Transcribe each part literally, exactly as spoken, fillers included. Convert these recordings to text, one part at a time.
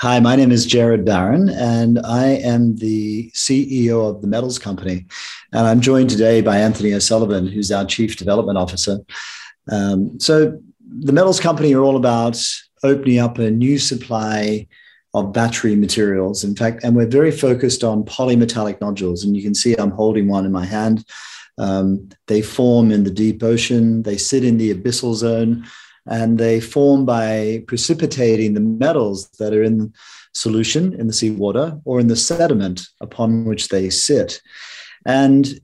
Hi, my name is Gerard Barron, and I am the C E O of The Metals Company. And I'm joined today by Anthony O'Sullivan, who's our Chief Development Officer. Um, so The Metals Company are all about opening up a new supply of battery materials, in fact, and we're very focused on polymetallic nodules. And you can see I'm holding one in my hand. Um, they form in the deep ocean. They sit in the abyssal zone. And they form by precipitating the metals that are in solution in the seawater or in the sediment upon which they sit. And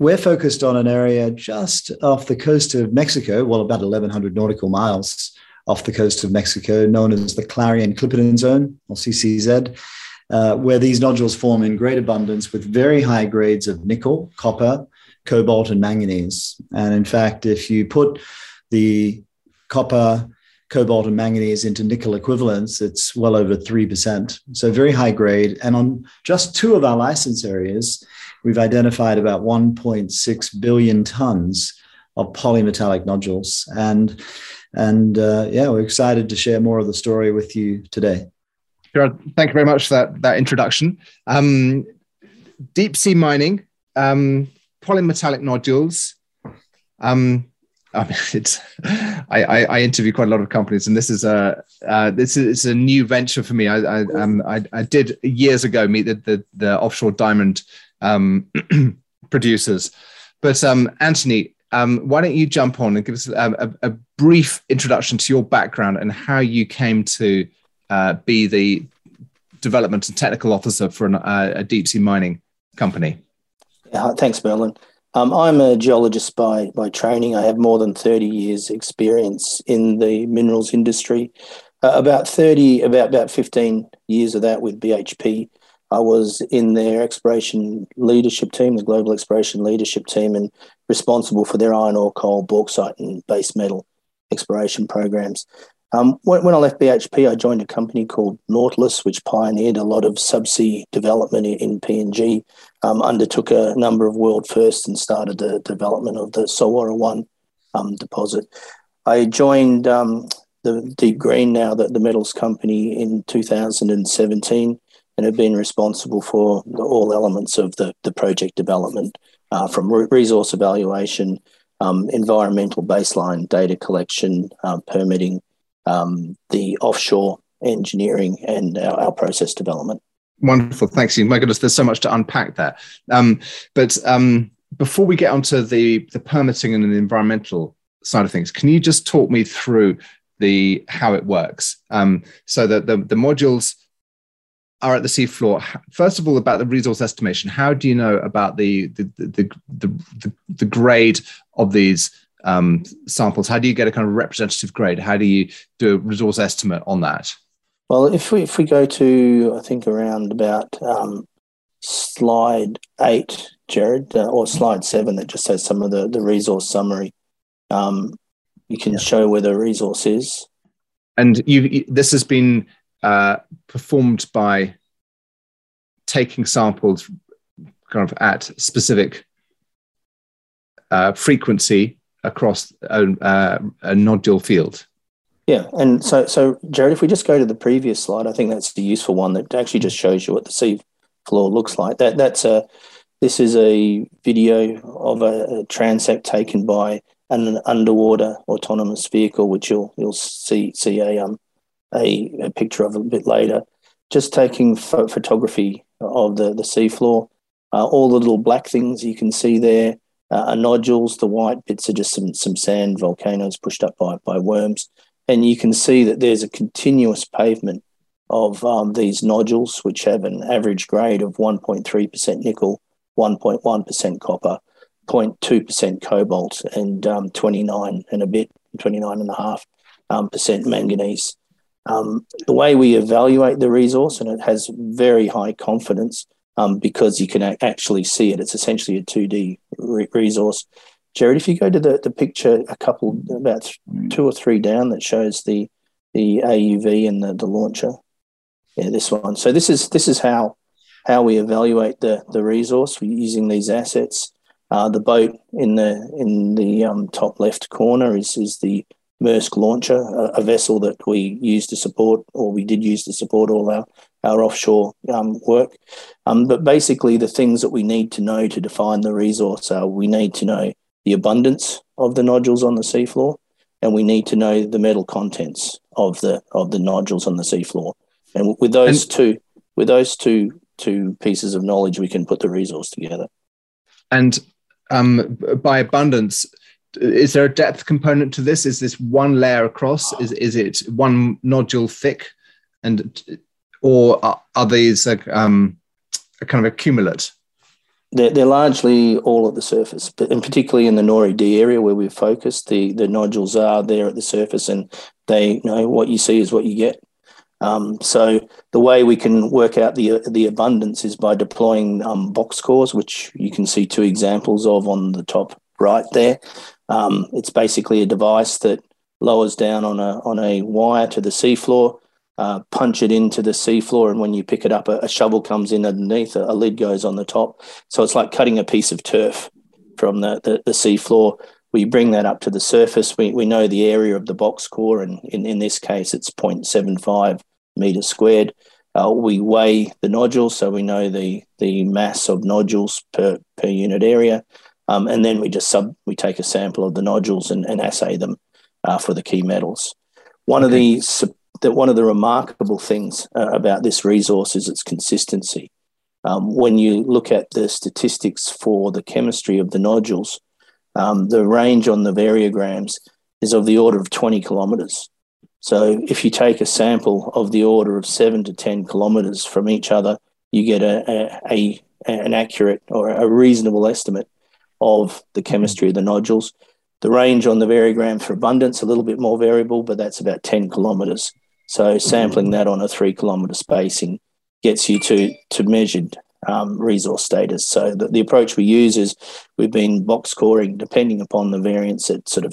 we're focused on an area just off the coast of Mexico, well, about eleven hundred nautical miles off the coast of Mexico, known as the Clarion-Clipperton Zone, or C C Z, uh, where these nodules form in great abundance with very high grades of nickel, copper, cobalt, and manganese. And in fact, if you put the copper, cobalt, and manganese into nickel equivalents, it's well over three percent. So very high grade. And on just two of our license areas, we've identified about one point six billion tons of polymetallic nodules. And, and uh, yeah, we're excited to share more of the story with you today. Gerard, thank you very much for that, that introduction. Um, deep sea mining, um, polymetallic nodules, um, I mean, it's, I, I, I interview quite a lot of companies, and this is a uh, this is it's a new venture for me. I I, um, I, I did years ago meet the the, the offshore diamond um, producers, but um, Anthony, um, why don't you jump on and give us a, a, a brief introduction to your background and how you came to uh, be the development and technical officer for an, uh, a deep sea mining company. Uh, thanks, Merlin. Um, I'm a geologist by, by training. I have more than thirty years experience in the minerals industry. Uh, about thirty, about, about fifteen years of that with B H P. I was in their exploration leadership team, the global exploration leadership team, and responsible for their iron ore, coal, bauxite, and base metal exploration programs. Um, when, when I left B H P, I joined a company called Nautilus, which pioneered a lot of subsea development in, in P N G, um, undertook a number of world firsts, and started the development of the Solwara One um, deposit. I joined um, the Deep Green, now the, the Metals Company, in two thousand seventeen, and have been responsible for all elements of the, the project development, uh, from re- resource evaluation, um, environmental baseline data collection, uh, permitting, Um, the offshore engineering, and our, our process development. Wonderful. Thanks. My goodness, there's so much to unpack there. Um, but um, before we get onto the, the permitting and the environmental side of things, can you just talk me through the how it works? Um, so that the, the modules are at the seafloor. First of all, about the resource estimation, how do you know about the, the, the, the, the, the grade of these Um, samples? How do you get a kind of representative grade? How do you do a resource estimate on that? Well, if we if we go to, I think, around about um, slide eight, Gerard, uh, or slide seven, that just says some of the, the resource summary, um, you can yeah. show where the resource is. And you, this has been uh, performed by taking samples kind of at specific uh, frequency across a, uh, a nodule field. Yeah, and so, so Gerard, if we just go to the previous slide, I think that's the useful one that actually just shows you what the sea floor looks like. That that's a this is a video of a, a transect taken by an underwater autonomous vehicle, which you'll you'll see see a um a, a picture of a bit later. Just taking ph- photography of the the sea floor. Uh, all the little black things you can see there Uh, are nodules. The white bits are just some some sand volcanoes pushed up by by worms, and you can see that there's a continuous pavement of um, these nodules, which have an average grade of one point three percent nickel, one point one percent copper, zero point two percent cobalt, and um, twenty-nine and a bit, twenty-nine and a half um, percent manganese. Um, the way we evaluate the resource, and it has very high confidence, Um, because you can a- actually see it. It's essentially a two D re- resource. Gerard, if you go to the, the picture, a couple, about th- two or three down, that shows the the A U V and the, the launcher. Yeah, this one. So this is this is how how we evaluate the the resource. We're using these assets. Uh, the boat in the in the um, top left corner is is the Maersk Launcher, a, a vessel that we use to support, or we did use to support all our, our offshore um, work. Um, but basically the things that we need to know to define the resource are, we need to know the abundance of the nodules on the seafloor, and we need to know the metal contents of the of the nodules on the seafloor. And with those and, two with those two two pieces of knowledge, we can put the resource together. And um, by abundance, is there a depth component to this? Is this one layer across? Is is it one nodule thick, and or are, are these like, um, a kind of accumulate? They're, they're largely all at the surface, but and particularly in the Nori-D area where we've focused, the, the nodules are there at the surface, and they you know what you see is what you get. Um, so the way we can work out the the abundance is by deploying um, box cores, which you can see two examples of on the top right there. Um, it's basically a device that lowers down on a on a wire to the seafloor, uh, punch it into the seafloor, and when you pick it up, a, a shovel comes in underneath, a, a lid goes on the top. So it's like cutting a piece of turf from the, the, the seafloor. We bring that up to the surface. We we know the area of the box core, and in, in this case, it's zero point seven five meters squared. Uh, we weigh the nodules, so we know the the mass of nodules per, per unit area, um, and then we just sub we take a sample of the nodules and, and assay them uh, for the key metals. One okay. of the that one of the remarkable things uh, about this resource is its consistency. Um, when you look at the statistics for the chemistry of the nodules, Um, the range on the variograms is of the order of twenty kilometres. So if you take a sample of the order of seven to ten kilometres from each other, you get a, a, a an accurate or a reasonable estimate of the chemistry of the nodules. The range on the variogram for abundance, a little bit more variable, but that's about ten kilometres. So sampling that on a three kilometre spacing gets you to, to measured Um, resource status. So the, the approach we use is we've been box coring depending upon the variance at sort of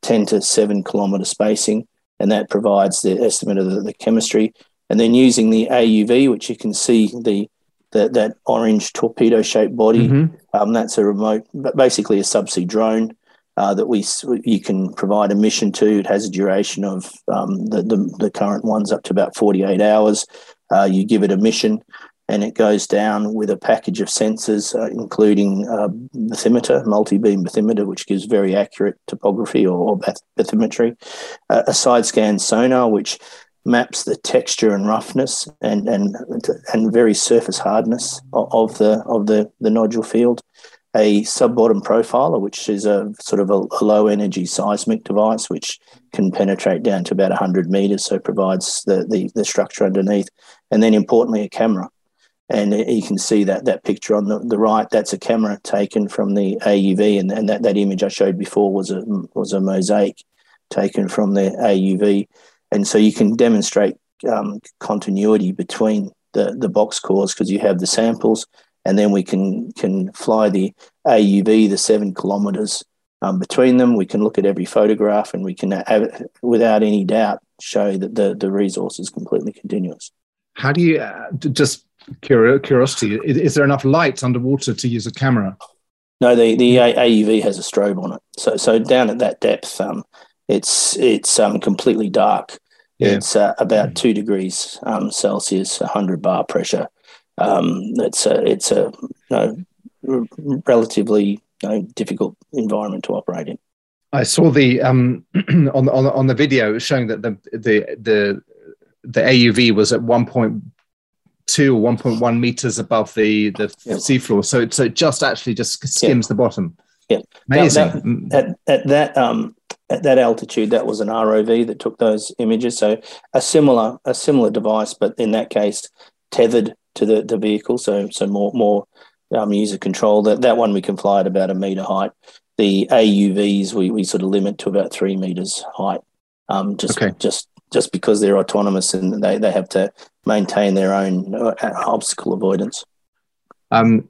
ten to seven kilometre spacing, and that provides the estimate of the, the chemistry. And then using the A U V, which you can see the, the that orange torpedo shaped body, mm-hmm. um, that's a remote, but basically a subsea drone uh, that we you can provide a mission to. It has a duration of um, the, the, the current one's up to about forty-eight hours. Uh, you give it a mission, and it goes down with a package of sensors, uh, including uh, bathymeter, multi-beam bathymeter, which gives very accurate topography or, or bath- bathymetry, uh, a side-scan sonar, which maps the texture and roughness and and and very surface hardness of the of the, the nodule field, a sub-bottom profiler, which is a sort of a, a low-energy seismic device, which can penetrate down to about one hundred metres, so provides the, the, the structure underneath, and then importantly a camera. And you can see that that picture on the, the right, that's a camera taken from the A U V, and, and that, that image I showed before was a was a mosaic taken from the A U V. And so you can demonstrate um, continuity between the, the box cores because you have the samples, and then we can, can fly the A U V, the seven kilometres um, between them. We can look at every photograph, and we can, have, without any doubt, show that the, the resource is completely continuous. How do you uh, just... Curiosity, is there enough light underwater to use a camera? No, the, the A U V has a strobe on it. So so down at that depth, um, it's it's um, completely dark. Yeah. It's uh, about two degrees um, Celsius, one hundred bar pressure. Um, it's a, it's a you know, relatively you know, difficult environment to operate in. I saw the um, on, on on the video showing that the the the, the A U V was at one point. two or one point one meters above the, the yeah. seafloor. So it, so it just actually just skims yeah. the bottom. Yeah. Amazing. That, that, at, at, that, um, at that altitude, that was an R O V that took those images. So a similar a similar device, but in that case, tethered to the, the vehicle. So so more more um, user control. That that one we can fly at about a meter height. The A U Vs we, we sort of limit to about three meters height. Um, just okay. just just because they're autonomous and they, they have to maintain their own obstacle avoidance. Um,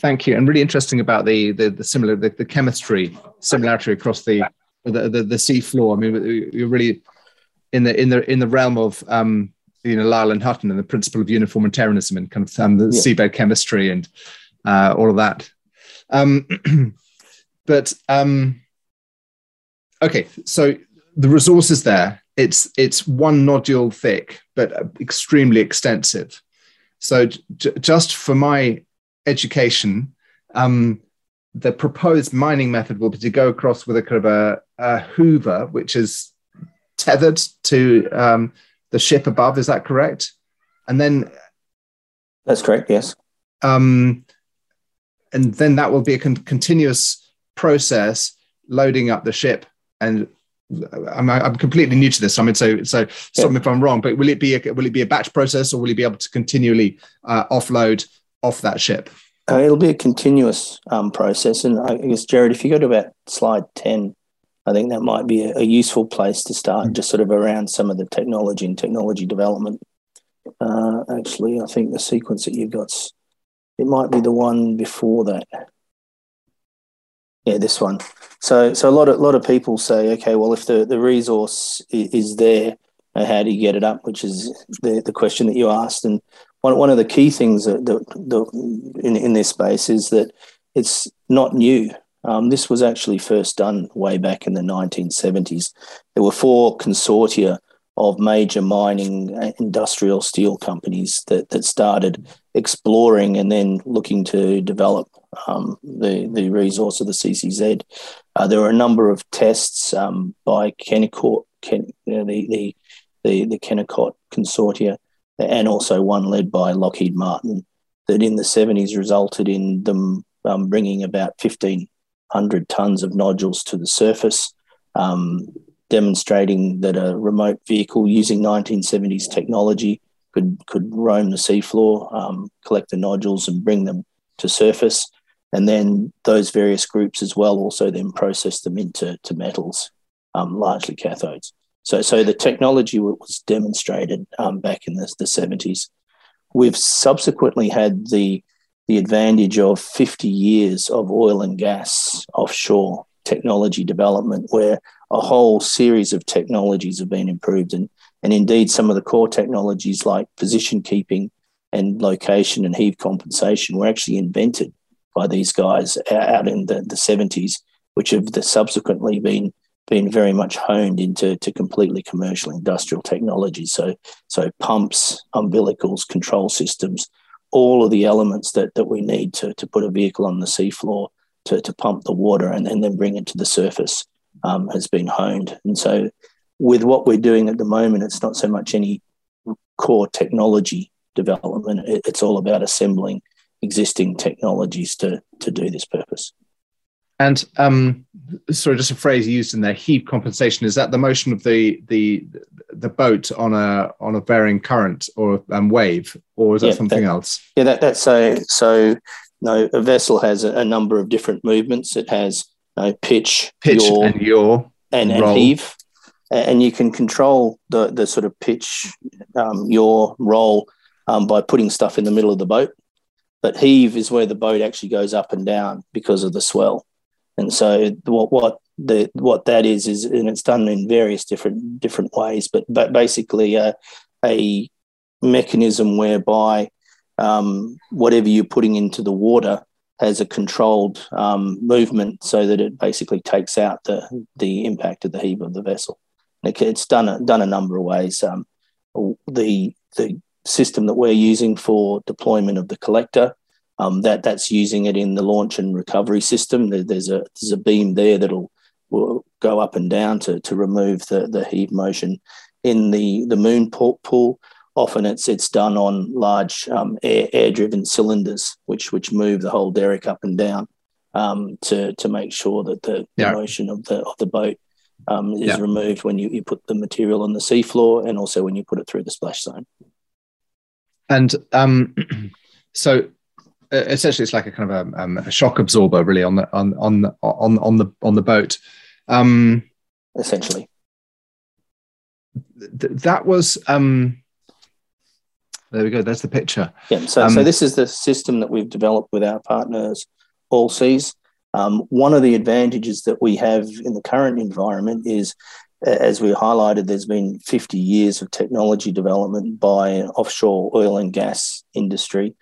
thank you. And really interesting about the the, the similar the, the chemistry similarity across the the, the the sea floor. I mean, you're really in the in the in the realm of um, you know Lyell and Hutton and the principle of uniformitarianism and kind of um, the yeah. seabed chemistry and uh, all of that. Um, but um, okay, so. the resource is there. It's it's one nodule thick, but extremely extensive. So j- just for my education, um, the proposed mining method will be to go across with a kind of a, a hoover, which is tethered to um, the ship above. Is that correct? And then... That's correct, yes. Um, and then that will be a con- continuous process loading up the ship. And I'm, I'm completely new to this. I mean, so so yeah. Stop me if I'm wrong, but will it be a, will it be a batch process, or will you be able to continually uh, offload off that ship? Uh, it'll be a continuous um, process. And I guess, Gerard, if you go to about slide ten, I think that might be a, a useful place to start, mm-hmm. just sort of around some of the technology and technology development. Uh, actually, I think the sequence that you've got, it might be the one before that. Yeah, this one. So, so a lot of lot of people say, okay, well, if the, the resource is, is there, how do you get it up? Which is the, the question that you asked. And one one of the key things that the, the in in this space is that it's not new. Um, this was actually first done way back in the nineteen seventies. There were four consortia of major mining industrial steel companies that, that started exploring and then looking to develop um, the, the resource of the C C Z. Uh, there were a number of tests um, by Kennecott, Ken, you know, the, the, the, the Kennecott Consortia, and also one led by Lockheed Martin, that in the seventies resulted in them um, bringing about fifteen hundred tonnes of nodules to the surface, um, demonstrating that a remote vehicle using nineteen seventies technology could could roam the seafloor, um, collect the nodules and bring them to surface. And then those various groups as well also then process them into to metals, um, largely cathodes. So so the technology was demonstrated um, back in the, the seventies. We've subsequently had the the advantage of fifty years of oil and gas offshore technology development, where a whole series of technologies have been improved, and and indeed some of the core technologies like position keeping and location and heave compensation were actually invented by these guys out in the, the seventies, which have the subsequently been been very much honed into to completely commercial industrial technology. So so pumps, umbilicals, control systems, all of the elements that that we need to to put a vehicle on the seafloor to to pump the water and, and then bring it to the surface. Um, has been honed. And so with what we're doing at the moment, it's not so much any core technology development. It, it's all about assembling existing technologies to, to do this purpose. And um, sorry, just a phrase used in there, heave compensation. Is that the motion of the the the boat on a on a varying current or um, wave, or is that yeah, something that, else? Yeah, that, that's a, so no, a vessel has a, a number of different movements. It has No, pitch, pitch yaw, and yaw, and, and heave, and you can control the, the sort of pitch, um, yaw, roll um, by putting stuff in the middle of the boat. But heave is where the boat actually goes up and down because of the swell. And so what what the what that is is, and it's done in various different different ways, but but basically uh, a mechanism whereby um, whatever you're putting into the water has a controlled um, movement so that it basically takes out the the impact of the heave of the vessel. It's done a, done a number of ways. Um, the the system that we're using for deployment of the collector, um, that that's using it in the launch and recovery system. There's a there's a beam there that'll will go up and down to to remove the the heave motion. In the the moon pool, often it's it's done on large um, air, air-driven cylinders, which which move the whole derrick up and down um, to to make sure that the, yeah. the motion of the of the boat um, is yeah. removed when you, you put the material on the seafloor, and also when you put it through the splash zone. And um, so essentially, it's like a kind of a, um, a shock absorber, really, on the on on the, on on the on the boat. Um, essentially, th- that was. Um, There we go. That's the picture. Yeah. So, um, so this is the system that we've developed with our partners, Allseas. Um, one of the advantages that we have in the current environment is, as we highlighted, there's been fifty years of technology development by an offshore oil and gas industry,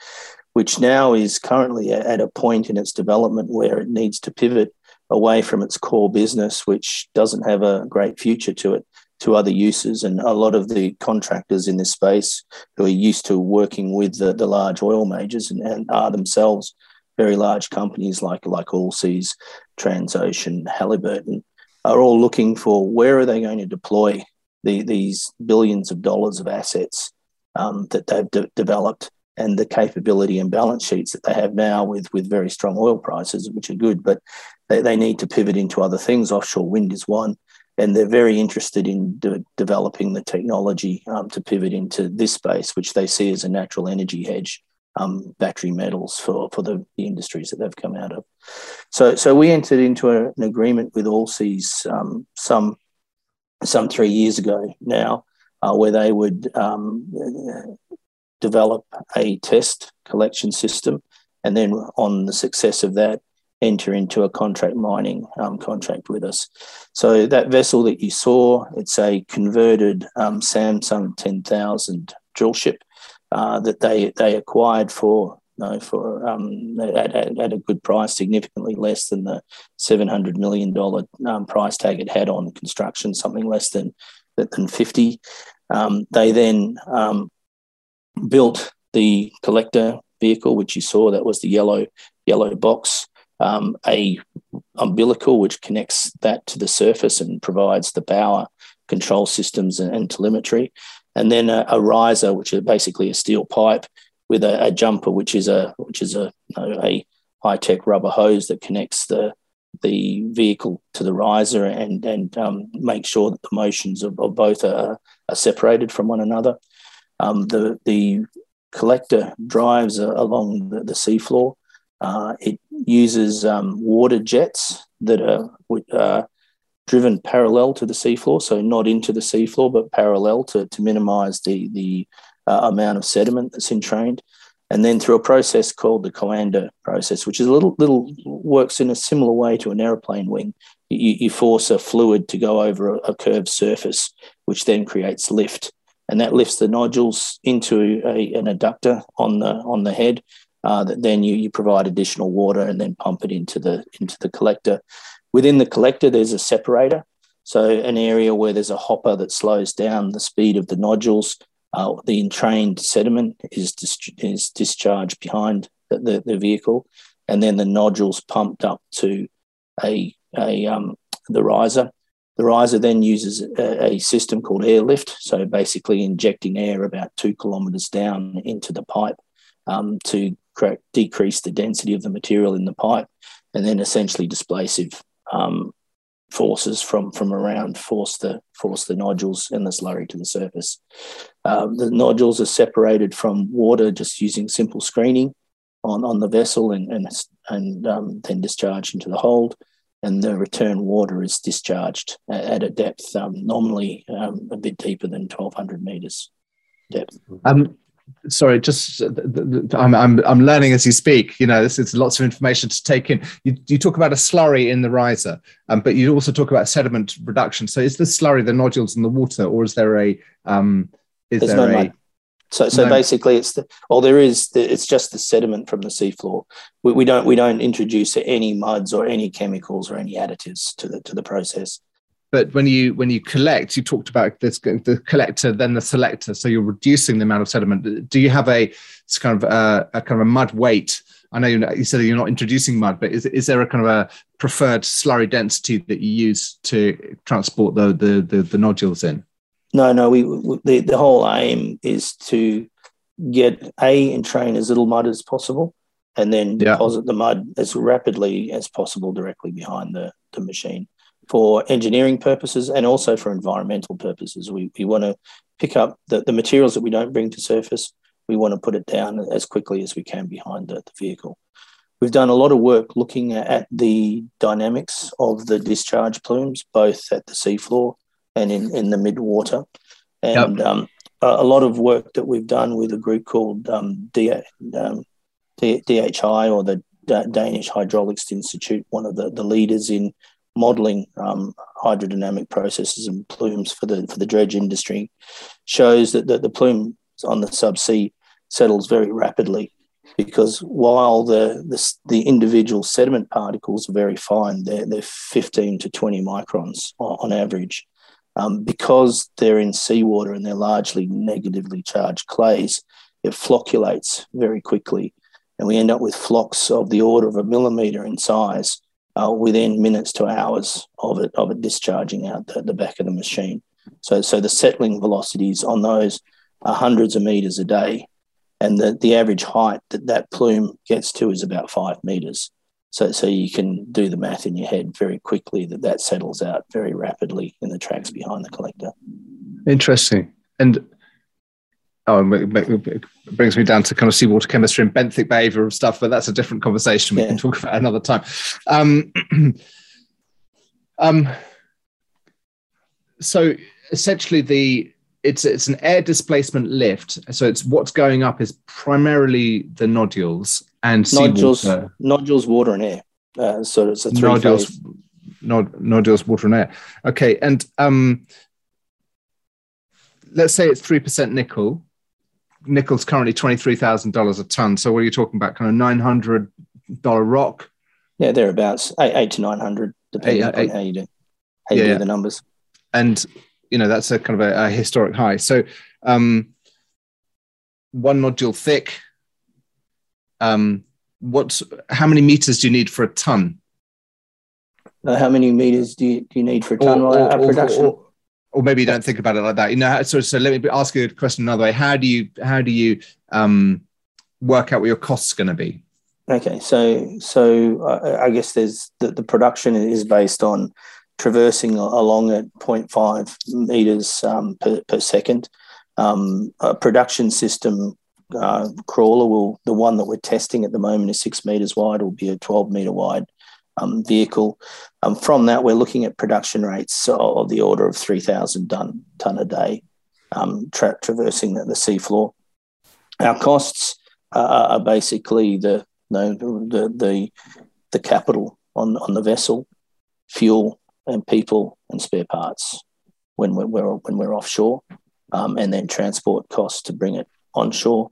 which now is currently at a point in its development where it needs to pivot away from its core business, which doesn't have a great future to it, to other uses. And a lot of the contractors in this space who are used to working with the, the large oil majors and, and are themselves very large companies like, like Allseas, Transocean, Halliburton, are all looking for where are they going to deploy the, these billions of dollars of assets um, that they've de- developed, and the capability and balance sheets that they have now with, with very strong oil prices, which are good, but they, they need to pivot into other things. Offshore wind is one, and they're very interested in de- developing the technology um, to pivot into this space, which they see as a natural energy hedge, um, battery metals for, for the, the industries that they've come out of. So so we entered into a, an agreement with Allseas um, some, some three years ago now, uh, where they would um, uh, develop a test collection system, and then on the success of that, enter into a contract mining um, contract with us. So that vessel that you saw, it's a converted um, Samsung ten thousand drillship uh, that they they acquired for you know, for um, at, at, at a good price, significantly less than the seven hundred million dollars um, price tag it had on construction, something less than than fifty. Um, they then um, built the collector vehicle, which you saw, that was the yellow yellow box, um, a umbilical which connects that to the surface and provides the power, control systems and, and telemetry, and then a, a riser, which is basically a steel pipe with a, a jumper, which is a which is a, you know, a high-tech rubber hose that connects the the vehicle to the riser and and um, make sure that the motions of, of both are, are separated from one another. Um, the, the collector drives uh, along the, the seafloor. Uh, it uses um, water jets that are uh, driven parallel to the seafloor, so not into the seafloor, but parallel to, to minimise the, the uh, amount of sediment that's entrained. And then through a process called the Coanda process, which is a little, little works in a similar way to an aeroplane wing. You, you force a fluid to go over a, a curved surface, which then creates lift. And that lifts the nodules into a, an adductor on the on the head. Uh, that then you you provide additional water and then pump it into the into the collector. Within the collector, there's a separator, so an area where there's a hopper that slows down the speed of the nodules. Uh, the entrained sediment is dis- is discharged behind the, the, the vehicle, and then the nodules pumped up to a a um, the riser. The riser then uses a, a system called airlift, so basically injecting air about two kilometres down into the pipe um, to cre- decrease the density of the material in the pipe, and then essentially displacive um, forces from, from around force the force the nodules and the slurry to the surface. Um, the nodules are separated from water just using simple screening on, on the vessel and, and, and um, then discharged into the hold. And the return water is discharged at a depth, um, normally um, a bit deeper than twelve hundred metres depth. Um, sorry, just uh, th- th- I'm, I'm I'm learning as you speak. You know, this is lots of information to take in. You, you talk about a slurry in the riser, um, but you also talk about sediment reduction. So is the slurry the nodules in the water, or is there a um, is There's there no a So, so no. basically, it's the or there is the, it's just the sediment from the seafloor. We, we don't we don't introduce any muds or any chemicals or any additives to the to the process. But when you when you collect, you talked about this the collector, then the selector. So you're reducing the amount of sediment. Do you have a kind of a, a kind of a mud weight? I know you said you're not introducing mud, but is is there a kind of a preferred slurry density that you use to transport the the the, the nodules in? No, no, we, we the, the whole aim is to get A, and train as little mud as possible, and then yeah. deposit the mud as rapidly as possible directly behind the, the machine for engineering purposes and also for environmental purposes. We we want to pick up the, the materials that we don't bring to surface. We want to put it down as quickly as we can behind the, the vehicle. We've done a lot of work looking at the dynamics of the discharge plumes, both at the seafloor and in, in the mid-water. And yep. um, a, a lot of work that we've done with a group called um, D, um, D, DHI or the D- Danish Hydraulics Institute, one of the, the leaders in modelling um, hydrodynamic processes and plumes for the for the dredge industry, shows that the, the plume on the subsea settles very rapidly because while the, the the individual sediment particles are very fine, they're, they're fifteen to twenty microns on average. Um, because they're in seawater and they're largely negatively charged clays, it flocculates very quickly, and we end up with flocks of the order of a millimetre in size uh, within minutes to hours of it of it discharging out the, the back of the machine. So, so the settling velocities on those are hundreds of metres a day, and the, the average height that that plume gets to is about five metres. So, so you can do the math in your head very quickly that that settles out very rapidly in the tracks behind the collector. Interesting. And oh, it brings me down to kind of seawater chemistry and benthic behaviour and stuff, but that's a different conversation we yeah. can talk about another time. Um, um, so essentially the it's it's an air displacement lift. So it's what's going up is primarily the nodules and nodules, seawater. Nodules, water and air. Uh, so it's a three nodules, phase. Nod, nodules, water and air. Okay, and um, let's say it's three percent nickel. Nickel's currently twenty-three thousand dollars a ton. So what are you talking about? Kind of nine hundred dollars rock? Yeah, thereabouts, eight, eight to nine hundred dollars, depending eight, on eight, how you do, how you yeah, do yeah. the numbers. And you know, that's a kind of a, a historic high. So um, one nodule thick, um, what's, how many meters do you need for a ton? Uh, how many meters do you, do you need for a ton or, or, or production? Or, or, or maybe you don't think about it like that. You know, so, so let me ask you a question another way. How do you, how do you um, work out what your cost's going to be? Okay. So, so uh, I guess there's the, the production is based on traversing along at zero point five metres um, per, per second. Um, a production system uh, crawler will, the one that we're testing at the moment is six metres wide, will be a twelve metre wide um, vehicle. Um, from that, we're looking at production rates of the order of three thousand ton, ton a day, um, tra- traversing the, the seafloor. Our costs uh, are basically the, the, the, the capital on, on the vessel, fuel, and people and spare parts when we're, we're when we're offshore, um, and then transport costs to bring it onshore,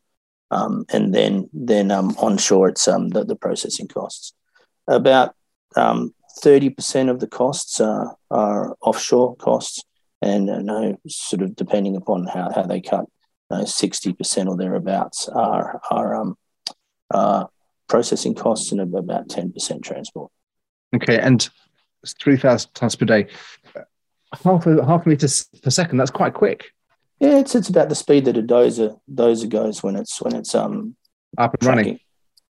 um, and then then um, onshore it's um, the, the processing costs. About um, thirty percent of the costs are, are offshore costs, and uh, no sort of depending upon how, how they cut, you know, sixty percent or thereabouts are are um, uh, processing costs, and about ten percent transport. Okay, and it's three thousand tons per day. Half a, half a metre per second, that's quite quick. Yeah, it's it's about the speed that a dozer dozer goes when it's when it's um up and tracking. Running.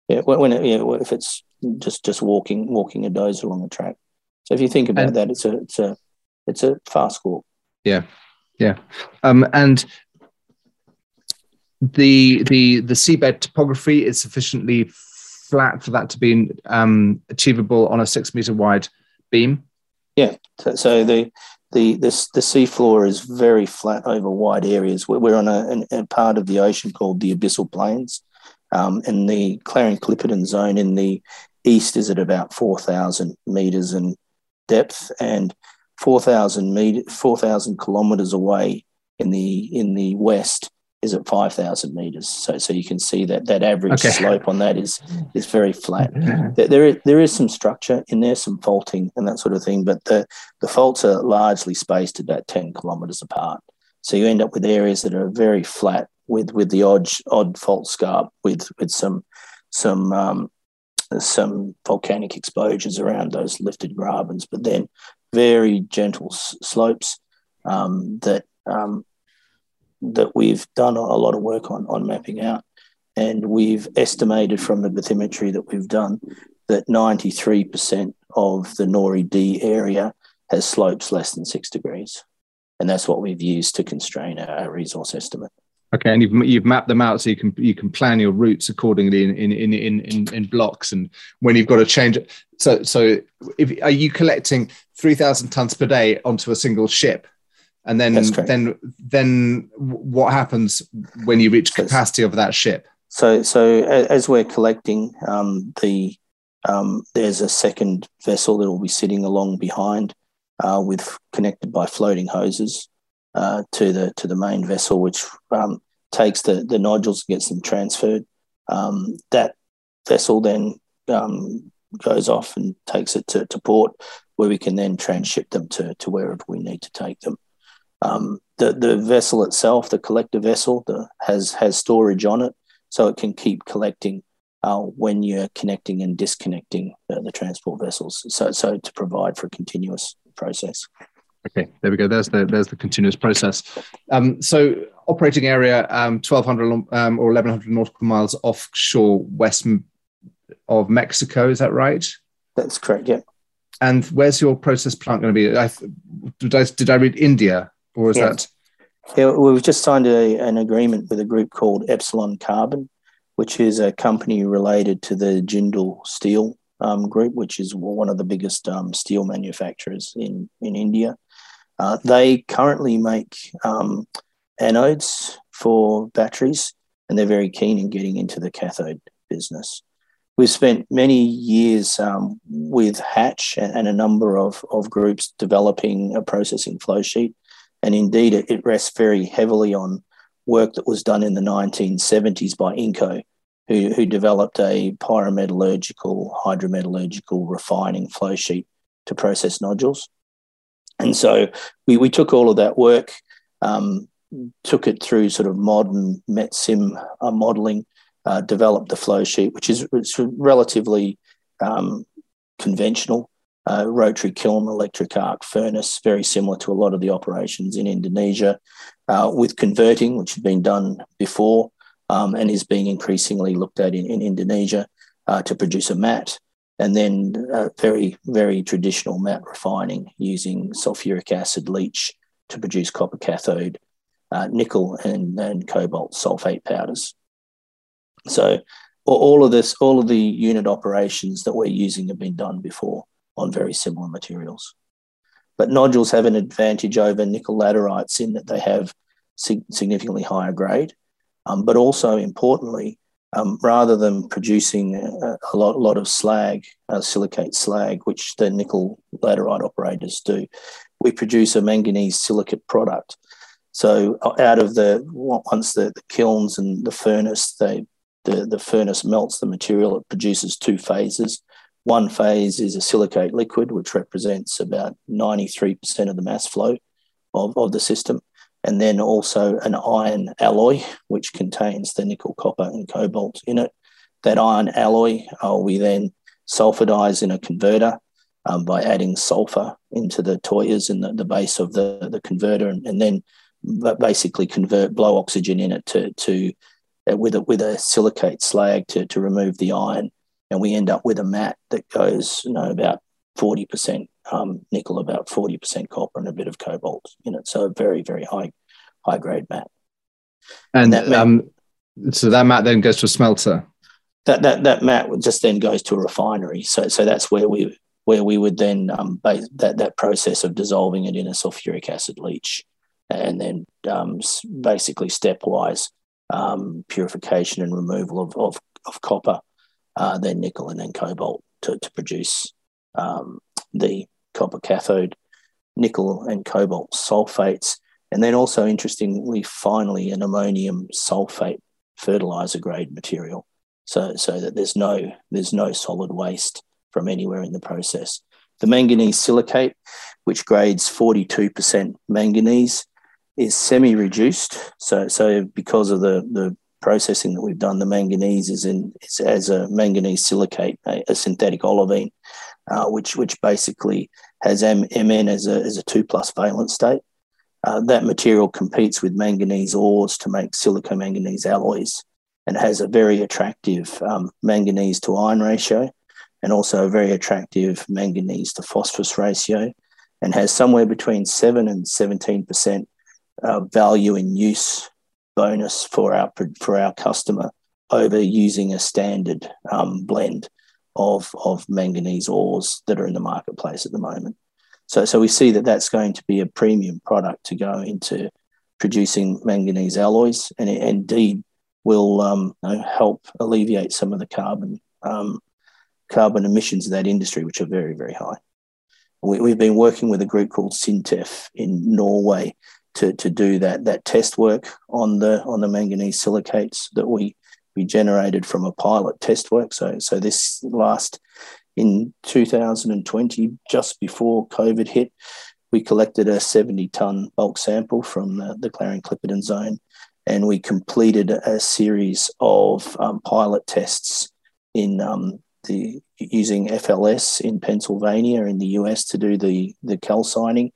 Yeah, when it, yeah, if it's just just walking walking a dozer along the track. So if you think about and, that, it's a it's a it's a fast walk. Yeah, yeah, um, and the the the seabed topography is sufficiently flat for that to be um, achievable on a six metre wide beam? Yeah. So, so the the this the seafloor is very flat over wide areas. We're, we're on a, a part of the ocean called the abyssal plains, um, and the Clarion-Clipperton Zone in the east is at about four thousand meters in depth, and four thousand meter four thousand kilometers away in the in the west is at five thousand meters. So, so you can see that that average okay. slope on that is is very flat. There is there is some structure in there, some faulting and that sort of thing, but the the faults are largely spaced about ten kilometers apart. So you end up with areas that are very flat, with with the odd odd fault scarp, with with some some um, some volcanic exposures around those lifted grabens, but then very gentle s- slopes um, that. Um, that we've done a lot of work on on mapping out, and we've estimated from the bathymetry that we've done that ninety-three percent of the N O R I D area has slopes less than six degrees, and that's what we've used to constrain our resource estimate. Okay, and you've you've mapped them out so you can you can plan your routes accordingly in in in in, in blocks, and when you've got to change it. So so if are you collecting three thousand tons per day onto a single ship? And then, then, then, what happens when you reach capacity of that ship? So, so as we're collecting, um, the um, there's a second vessel that will be sitting along behind, uh, with connected by floating hoses uh, to the to the main vessel, which um, takes the the nodules and gets them transferred. Um, that vessel then um, goes off and takes it to, to port, where we can then transship them to, to wherever we need to take them. Um, the, the vessel itself, the collector vessel, the, has, has storage on it, so it can keep collecting uh, when you're connecting and disconnecting the, the transport vessels, so, so to provide for a continuous process. Okay, there we go. There's the there's the continuous process. Um, so operating area, um, twelve hundred um, or eleven hundred nautical miles offshore west of Mexico. Is that right? That's correct. Yeah. And where's your process plant going to be? I, did I did I read India or is yeah. that? Yeah, we've just signed a, an agreement with a group called Epsilon Carbon, which is a company related to the Jindal Steel um, group, which is one of the biggest um, steel manufacturers in in India. Uh, they currently make um, anodes for batteries, and they're very keen in getting into the cathode business. We've spent many years um, with Hatch and, and a number of, of groups developing a processing flow sheet, and indeed it, it rests very heavily on work that was done in the nineteen seventies by Inco, who, who developed a pyrometallurgical, hydrometallurgical refining flow sheet to process nodules. And so we, we took all of that work, um, took it through sort of modern MetSim uh, modelling, uh, developed the flow sheet, which is it's relatively um, conventional, uh, rotary kiln, electric arc furnace, very similar to a lot of the operations in Indonesia, uh, with converting, which had been done before um, and is being increasingly looked at in, in Indonesia uh, to produce a mat. And then uh, very, very traditional mat refining using sulfuric acid leach to produce copper cathode, uh, nickel and, and cobalt sulfate powders. So all of this, all of the unit operations that we're using have been done before on very similar materials. But nodules have an advantage over nickel laterites in that they have sig- significantly higher grade, um, but also importantly, Um, rather than producing a, a lot, lot of slag, uh, silicate slag, which the nickel laterite operators do, we produce a manganese silicate product. So out of the, once the, the kilns and the furnace, they, the, the furnace melts the material, it produces two phases. One phase is a silicate liquid, which represents about ninety-three percent of the mass flow of, of the system. And then also an iron alloy, which contains the nickel, copper, and cobalt in it. That iron alloy uh, we then sulfidise in a converter um, by adding sulfur into the toyas in the, the base of the, the converter, and, and then basically convert, blow oxygen in it to, to uh, with, a, with a silicate slag to, to remove the iron. And we end up with a mat that goes, you know, about forty percent um, nickel, about forty percent copper, and a bit of cobalt in it. So a very, very high, high grade mat. And, and that mat, um, so that mat then goes to a smelter. That that that mat just then goes to a refinery. So so that's where we where we would then um, base that that process of dissolving it in a sulfuric acid leach, and then um, basically stepwise um, purification and removal of of, of copper, uh, then nickel, and then cobalt to to produce. Um, the copper cathode, nickel and cobalt sulfates, and then also, interestingly, finally, an ammonium sulfate fertilizer grade material, so so that there's no there's no solid waste from anywhere in the process. The manganese silicate, which grades forty-two percent manganese, is semi-reduced, so so because of the the processing that we've done, the manganese is in is as a manganese silicate, a, a synthetic olivine, uh, which which basically has M, Mn as a as a two plus valent state. Uh, that material competes with manganese ores to make silico-manganese alloys, and has a very attractive um, manganese to iron ratio, and also a very attractive manganese to phosphorus ratio, and has somewhere between seven and seventeen percent uh, value in use bonus for our for our customer over using a standard um, blend of of manganese ores that are in the marketplace at the moment. So so we see that that's going to be a premium product to go into producing manganese alloys, and it indeed will um, you know, help alleviate some of the carbon um, carbon emissions of that industry, which are very, very high. We, we've been working with a group called Sintef in Norway to, to do that that test work on the on the manganese silicates that we we generated from a pilot test work. So, so this last, in two thousand twenty, just before COVID hit, we collected a seventy-tonne bulk sample from the, the Clarion-Clipperton Zone, and we completed a series of um, pilot tests in um, the using F L S in Pennsylvania in the U S to do the, the calcining,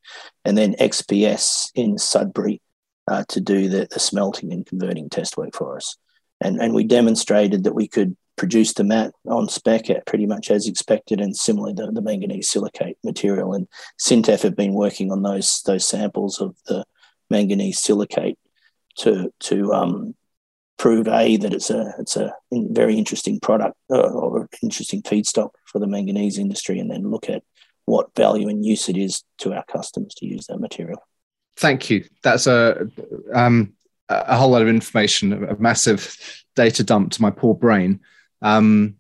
and then X P S in Sudbury uh, to do the, the smelting and converting test work for us. And, and we demonstrated that we could produce the mat on spec at pretty much as expected, and similarly the, the manganese silicate material. And Sintef have been working on those those samples of the manganese silicate to to um, prove a that it's a it's a very interesting product uh, or interesting feedstock for the manganese industry, and then look at what value and use it is to our customers to use that material. Thank you. That's a um, a whole lot of information, a massive data dump to my poor brain. Um,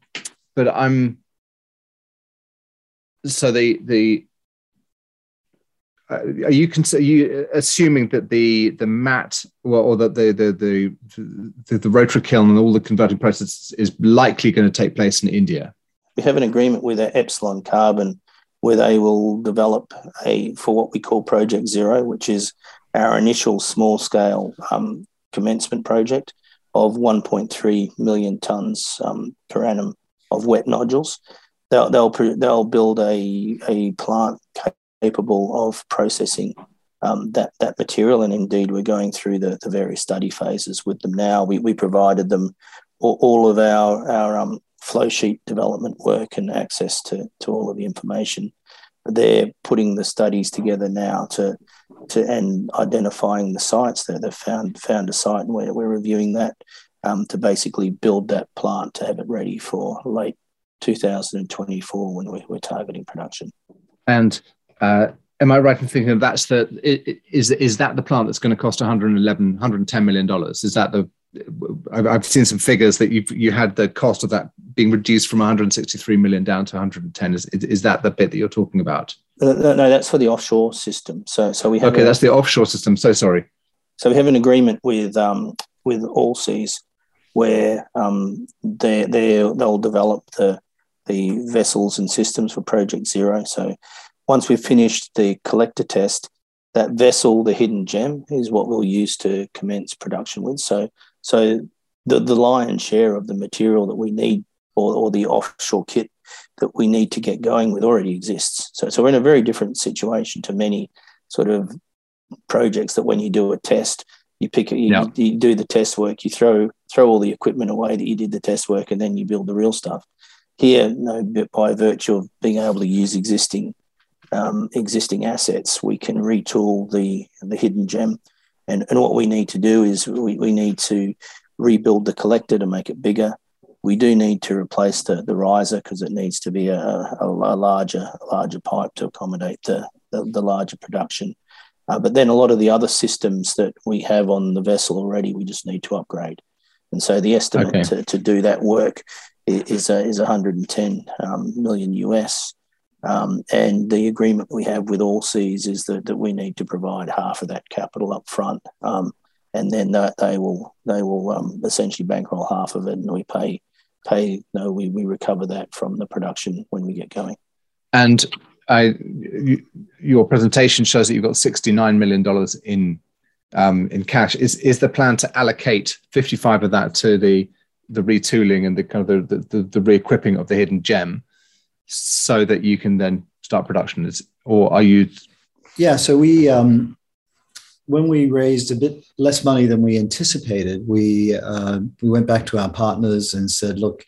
but I'm, so the, the, uh, are you, cons- are you assuming that the, the mat or, or that the, the, the, the, the rotary kiln and all the converting process is likely going to take place in India? We have an agreement with Epsilon Carbon where they will develop a, for what we call Project Zero, which is our initial small scale, um, commencement project of one point three million tonnes um, per annum of wet nodules. They'll, they'll, they'll build a, a plant capable of processing um, that, that material, and indeed we're going through the, the various study phases with them now. We, we provided them all, all of our, our um, flow sheet development work and access to, to all of the information. They're putting the studies together now to to and identifying the sites. That they've found found a site, and we're, we're reviewing that um, to basically build that plant to have it ready for late two thousand twenty-four when we, we're targeting production. And uh, am I right in thinking that's the is is that the plant that's going to cost one hundred eleven, one hundred ten million dollars? Is that the I've seen some figures that you you had the cost of that being reduced from one hundred sixty-three million down to one hundred ten. Is is that the bit that you're talking about? No, no, that's for the offshore system. So so we have okay, a, that's the offshore system. So sorry. So we have an agreement with um with Allseas where um they they they'll develop the the vessels and systems for Project Zero. So once we've finished the collector test, that vessel, the hidden gem, is what we'll use to commence production with. So. So the, the lion's share of the material that we need or, or the offshore kit that we need to get going with already exists. So, so we're in a very different situation to many sort of projects that when you do a test, you pick you, yeah. you, you do the test work, you throw throw all the equipment away that you did the test work, and then you build the real stuff. Here, you know, by virtue of being able to use existing um, existing assets, we can retool the the hidden gem. And, and what we need to do is we, we need to rebuild the collector to make it bigger. We do need to replace the, the riser because it needs to be a, a, a larger larger pipe to accommodate the, the, the larger production. Uh, but then a lot of the other systems that we have on the vessel already, we just need to upgrade. And so the estimate okay. to, to do that work is uh, is one hundred ten um, million U S. Um, and the agreement we have with Allseas is that, that we need to provide half of that capital up front, um, and then that they will they will um, essentially bankroll half of it, and we pay pay no we we recover that from the production when we get going. And I, you, your presentation shows that you've got sixty-nine million dollars in um, in cash. Is is the plan to allocate fifty-five of that to the the retooling and the kind of the the, the re-equipping of the hidden gem, so that you can then start production? Is, or are you? Yeah, so we, um, when we raised a bit less money than we anticipated, we uh, we went back to our partners and said, look,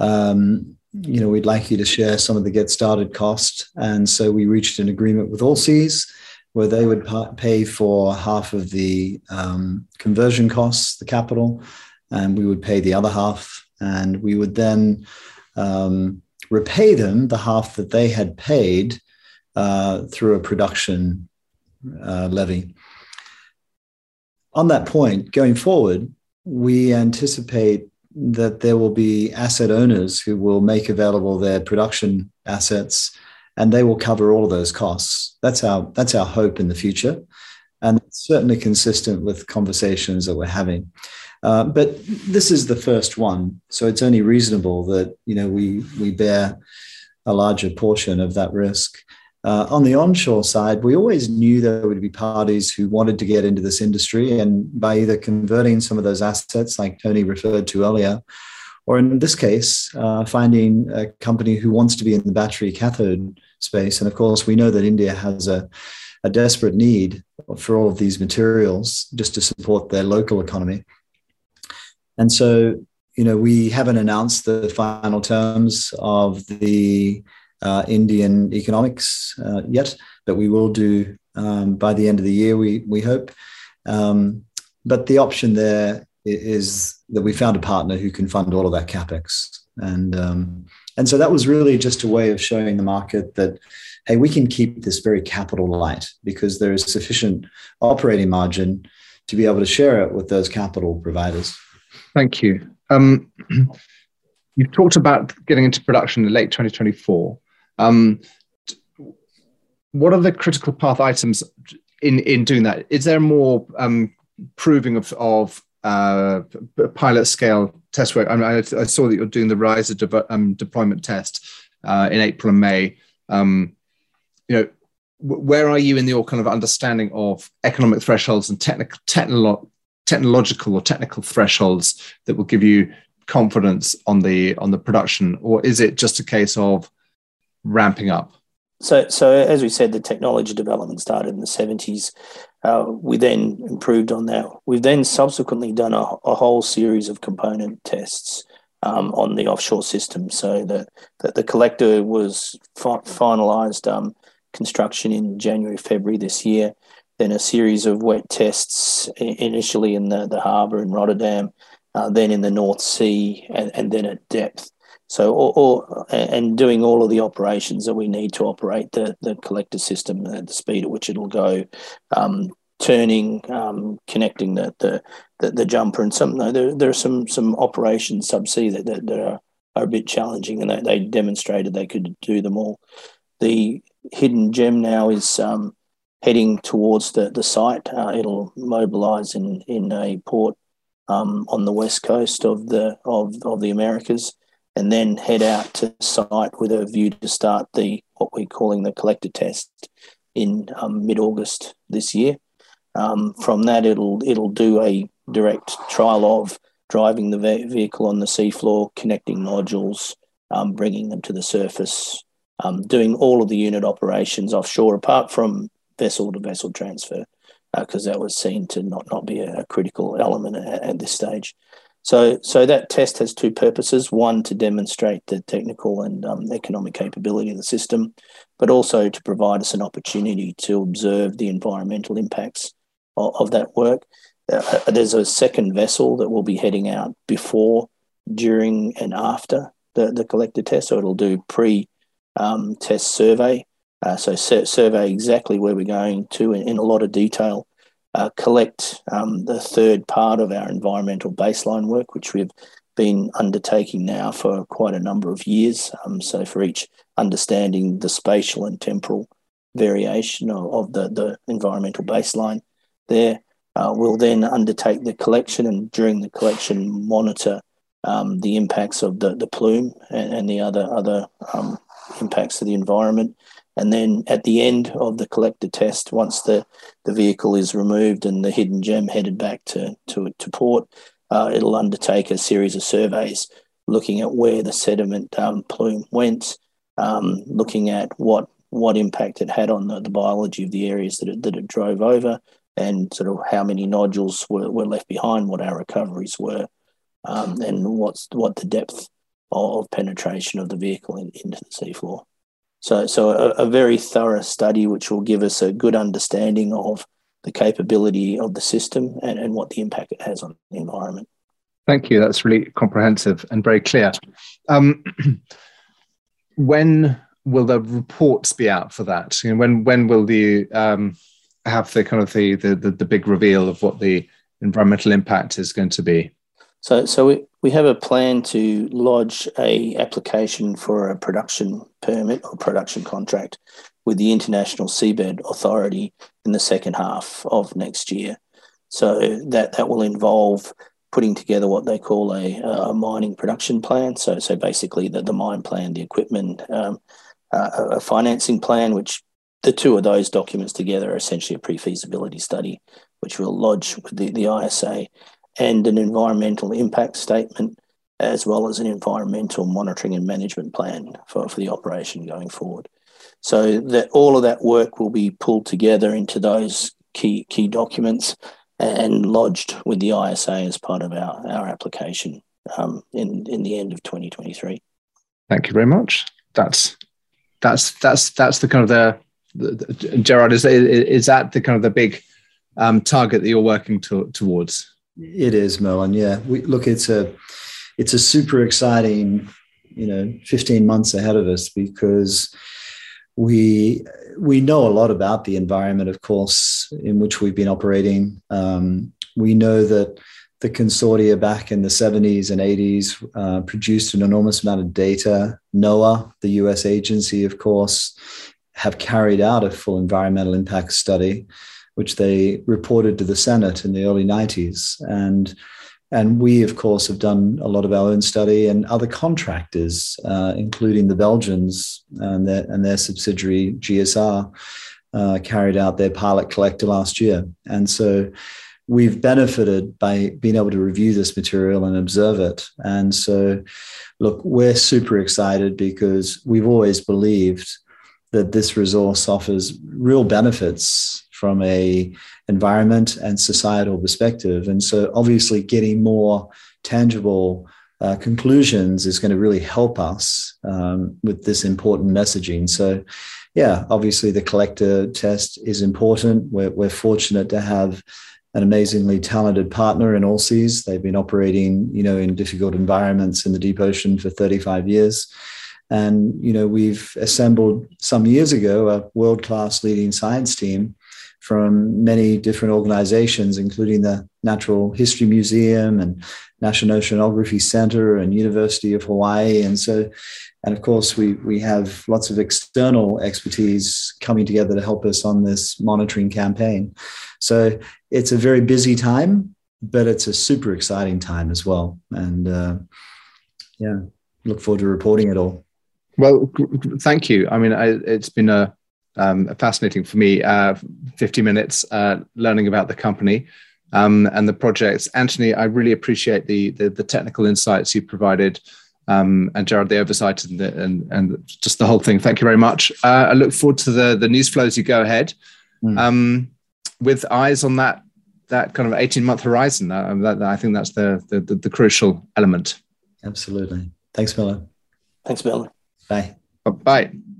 um, you know, we'd like you to share some of the get started cost. And so we reached an agreement with Allseas where they would pay for half of the um, conversion costs, the capital, and we would pay the other half. And we would then, um, repay them the half that they had paid uh, through a production uh, levy. On that point, going forward, we anticipate that there will be asset owners who will make available their production assets, and they will cover all of those costs. That's our, that's our hope in the future. And it's certainly consistent with conversations that we're having. Uh, but this is the first one. So it's only reasonable that, you know, we, we bear a larger portion of that risk. Uh, on the onshore side, we always knew there would be parties who wanted to get into this industry, and by either converting some of those assets like Tony referred to earlier, or in this case, uh, finding a company who wants to be in the battery cathode space. And of course, we know that India has a, a desperate need for all of these materials just to support their local economy. And so, you know, we haven't announced the final terms of the Uh, Indian economics uh, yet, but we will do um, by the end of the year, we we hope. Um, but the option there is that we found a partner who can fund all of that CapEx. And, um, and so that was really just a way of showing the market that, hey, we can keep this very capital light because there is sufficient operating margin to be able to share it with those capital providers. Thank you. Um, you've talked about getting into production in late twenty twenty-four. Um, what are the critical path items in, in doing that? Is there more um, proving of, of uh, pilot scale test work? I, mean, I, I saw that you're doing the riser de- um, deployment test uh, in April and May. Um, you know, where are you in your kind of understanding of economic thresholds and technical, technolo- technological or technical thresholds that will give you confidence on the on the production, or is it just a case of ramping up? So, so as we said, the technology development started in the seventies. Uh, we then improved on that. We've then subsequently done a, a whole series of component tests um, on the offshore system. So that the, the collector was fi- finalised um, construction in January, February this year. Then a series of wet tests initially in the, the harbour in Rotterdam, uh, then in the North Sea, and, and then at depth. So, or, or, and doing all of the operations that we need to operate the, the collector system at the speed at which it'll go, um, turning, um, connecting the, the the the jumper, and some there there are some some operations subsea that that, that are, are a bit challenging, and they, they demonstrated they could do them all. The hidden gem now is um, heading towards the the site. Uh, it'll mobilise in in a port um, on the west coast of the of of the Americas, and then head out to site with a view to start the what we're calling the collector test in um, mid-August this year. Um, from that, it'll it'll do a direct trial of driving the ve- vehicle on the seafloor, connecting nodules, um, bringing them to the surface, um, doing all of the unit operations offshore, apart from vessel-to-vessel transfer, because uh, that was seen to not, not be a, a critical element at, at this stage. So so that test has two purposes, one to demonstrate the technical and um, economic capability of the system, but also to provide us an opportunity to observe the environmental impacts of, of that work. Uh, there's a second vessel that will be heading out before, during and after the, the collector test, so it'll do pre-test um, survey, uh, so sur- survey exactly where we're going to in, in a lot of detail. Uh, collect um, the third part of our environmental baseline work, which we've been undertaking now for quite a number of years. Um, so for each, understanding the spatial and temporal variation of, of the, the environmental baseline there. Uh, we'll then undertake the collection, and during the collection monitor um, the impacts of the, the plume and, and the other, other um, impacts to the environment. And then at the end of the collector test, once the, the vehicle is removed and the hidden gem headed back to, to, to port, uh, it'll undertake a series of surveys looking at where the sediment um, plume went, um, looking at what what impact it had on the, the biology of the areas that it, that it drove over, and sort of how many nodules were, were left behind, what our recoveries were, um, and what's what the depth of penetration of the vehicle in, into the seafloor. So so a, a very thorough study, which will give us a good understanding of the capability of the system and, and what the impact it has on the environment. Thank you. That's really comprehensive and very clear. Um, when will the reports be out for that? You know, when when will the um, have the kind of the, the, the, the big reveal of what the environmental impact is going to be? So so we, we have a plan to lodge a application for a production permit or production contract with the International Seabed Authority in the second half of next year. So that, that will involve putting together what they call a, a mining production plan. So, so basically the, the mine plan, the equipment, um, uh, a financing plan, which the two of those documents together are essentially a pre-feasibility study, which we'll lodge with the, the I S A, and an environmental impact statement, as well as an environmental monitoring and management plan for, for the operation going forward. So that all of that work will be pulled together into those key, key documents and lodged with the I S A as part of our, our application um, in, in the end of twenty twenty-three. Thank you very much. That's that's that's that's the kind of the, the, the Gerard, is is that the kind of the big um, target that you're working to, towards? It is, Merlin. Yeah, we, look, it's a it's a super exciting, you know, fifteen months ahead of us, because we we know a lot about the environment, of course, in which we've been operating. Um, we know that the consortia back in the seventies and eighties uh, produced an enormous amount of data. NOAA, the U S agency, of course, have carried out a full environmental impact study, which they reported to the Senate in the early nineties. And And we, of course, have done a lot of our own study, and other contractors, uh, including the Belgians and their, and their subsidiary G S R, uh, carried out their pilot collector last year. And so we've benefited by being able to review this material and observe it. And so, look, we're super excited, because we've always believed that this resource offers real benefits from a environment and societal perspective. And so obviously getting more tangible uh, conclusions is going to really help us um, with this important messaging. So yeah, obviously the collector test is important. We're, we're fortunate to have an amazingly talented partner in Allseas. They've been operating, you know, in difficult environments in the deep ocean for thirty-five years. And, you know, we've assembled some years ago a world-class leading science team from many different organizations, including the Natural History Museum and National Oceanography Center and University of Hawaii. And so, and of course, we, we have lots of external expertise coming together to help us on this monitoring campaign. So it's a very busy time, but it's a super exciting time as well. And uh, yeah, look forward to reporting it all. Well, thank you. I mean, I, it's been a, Um, fascinating for me, uh, fifty minutes uh, learning about the company um, and the projects. Anthony, I really appreciate the the, the technical insights you provided, um, and Gerard, the oversight and, the, and and just the whole thing. Thank you very much. Uh, I look forward to the the news flows you go ahead mm. um, with eyes on that that kind of eighteen month horizon. Uh, that, I think that's the the, the the crucial element. Absolutely. Thanks, Miller. Thanks, Miller. Bye. Bye.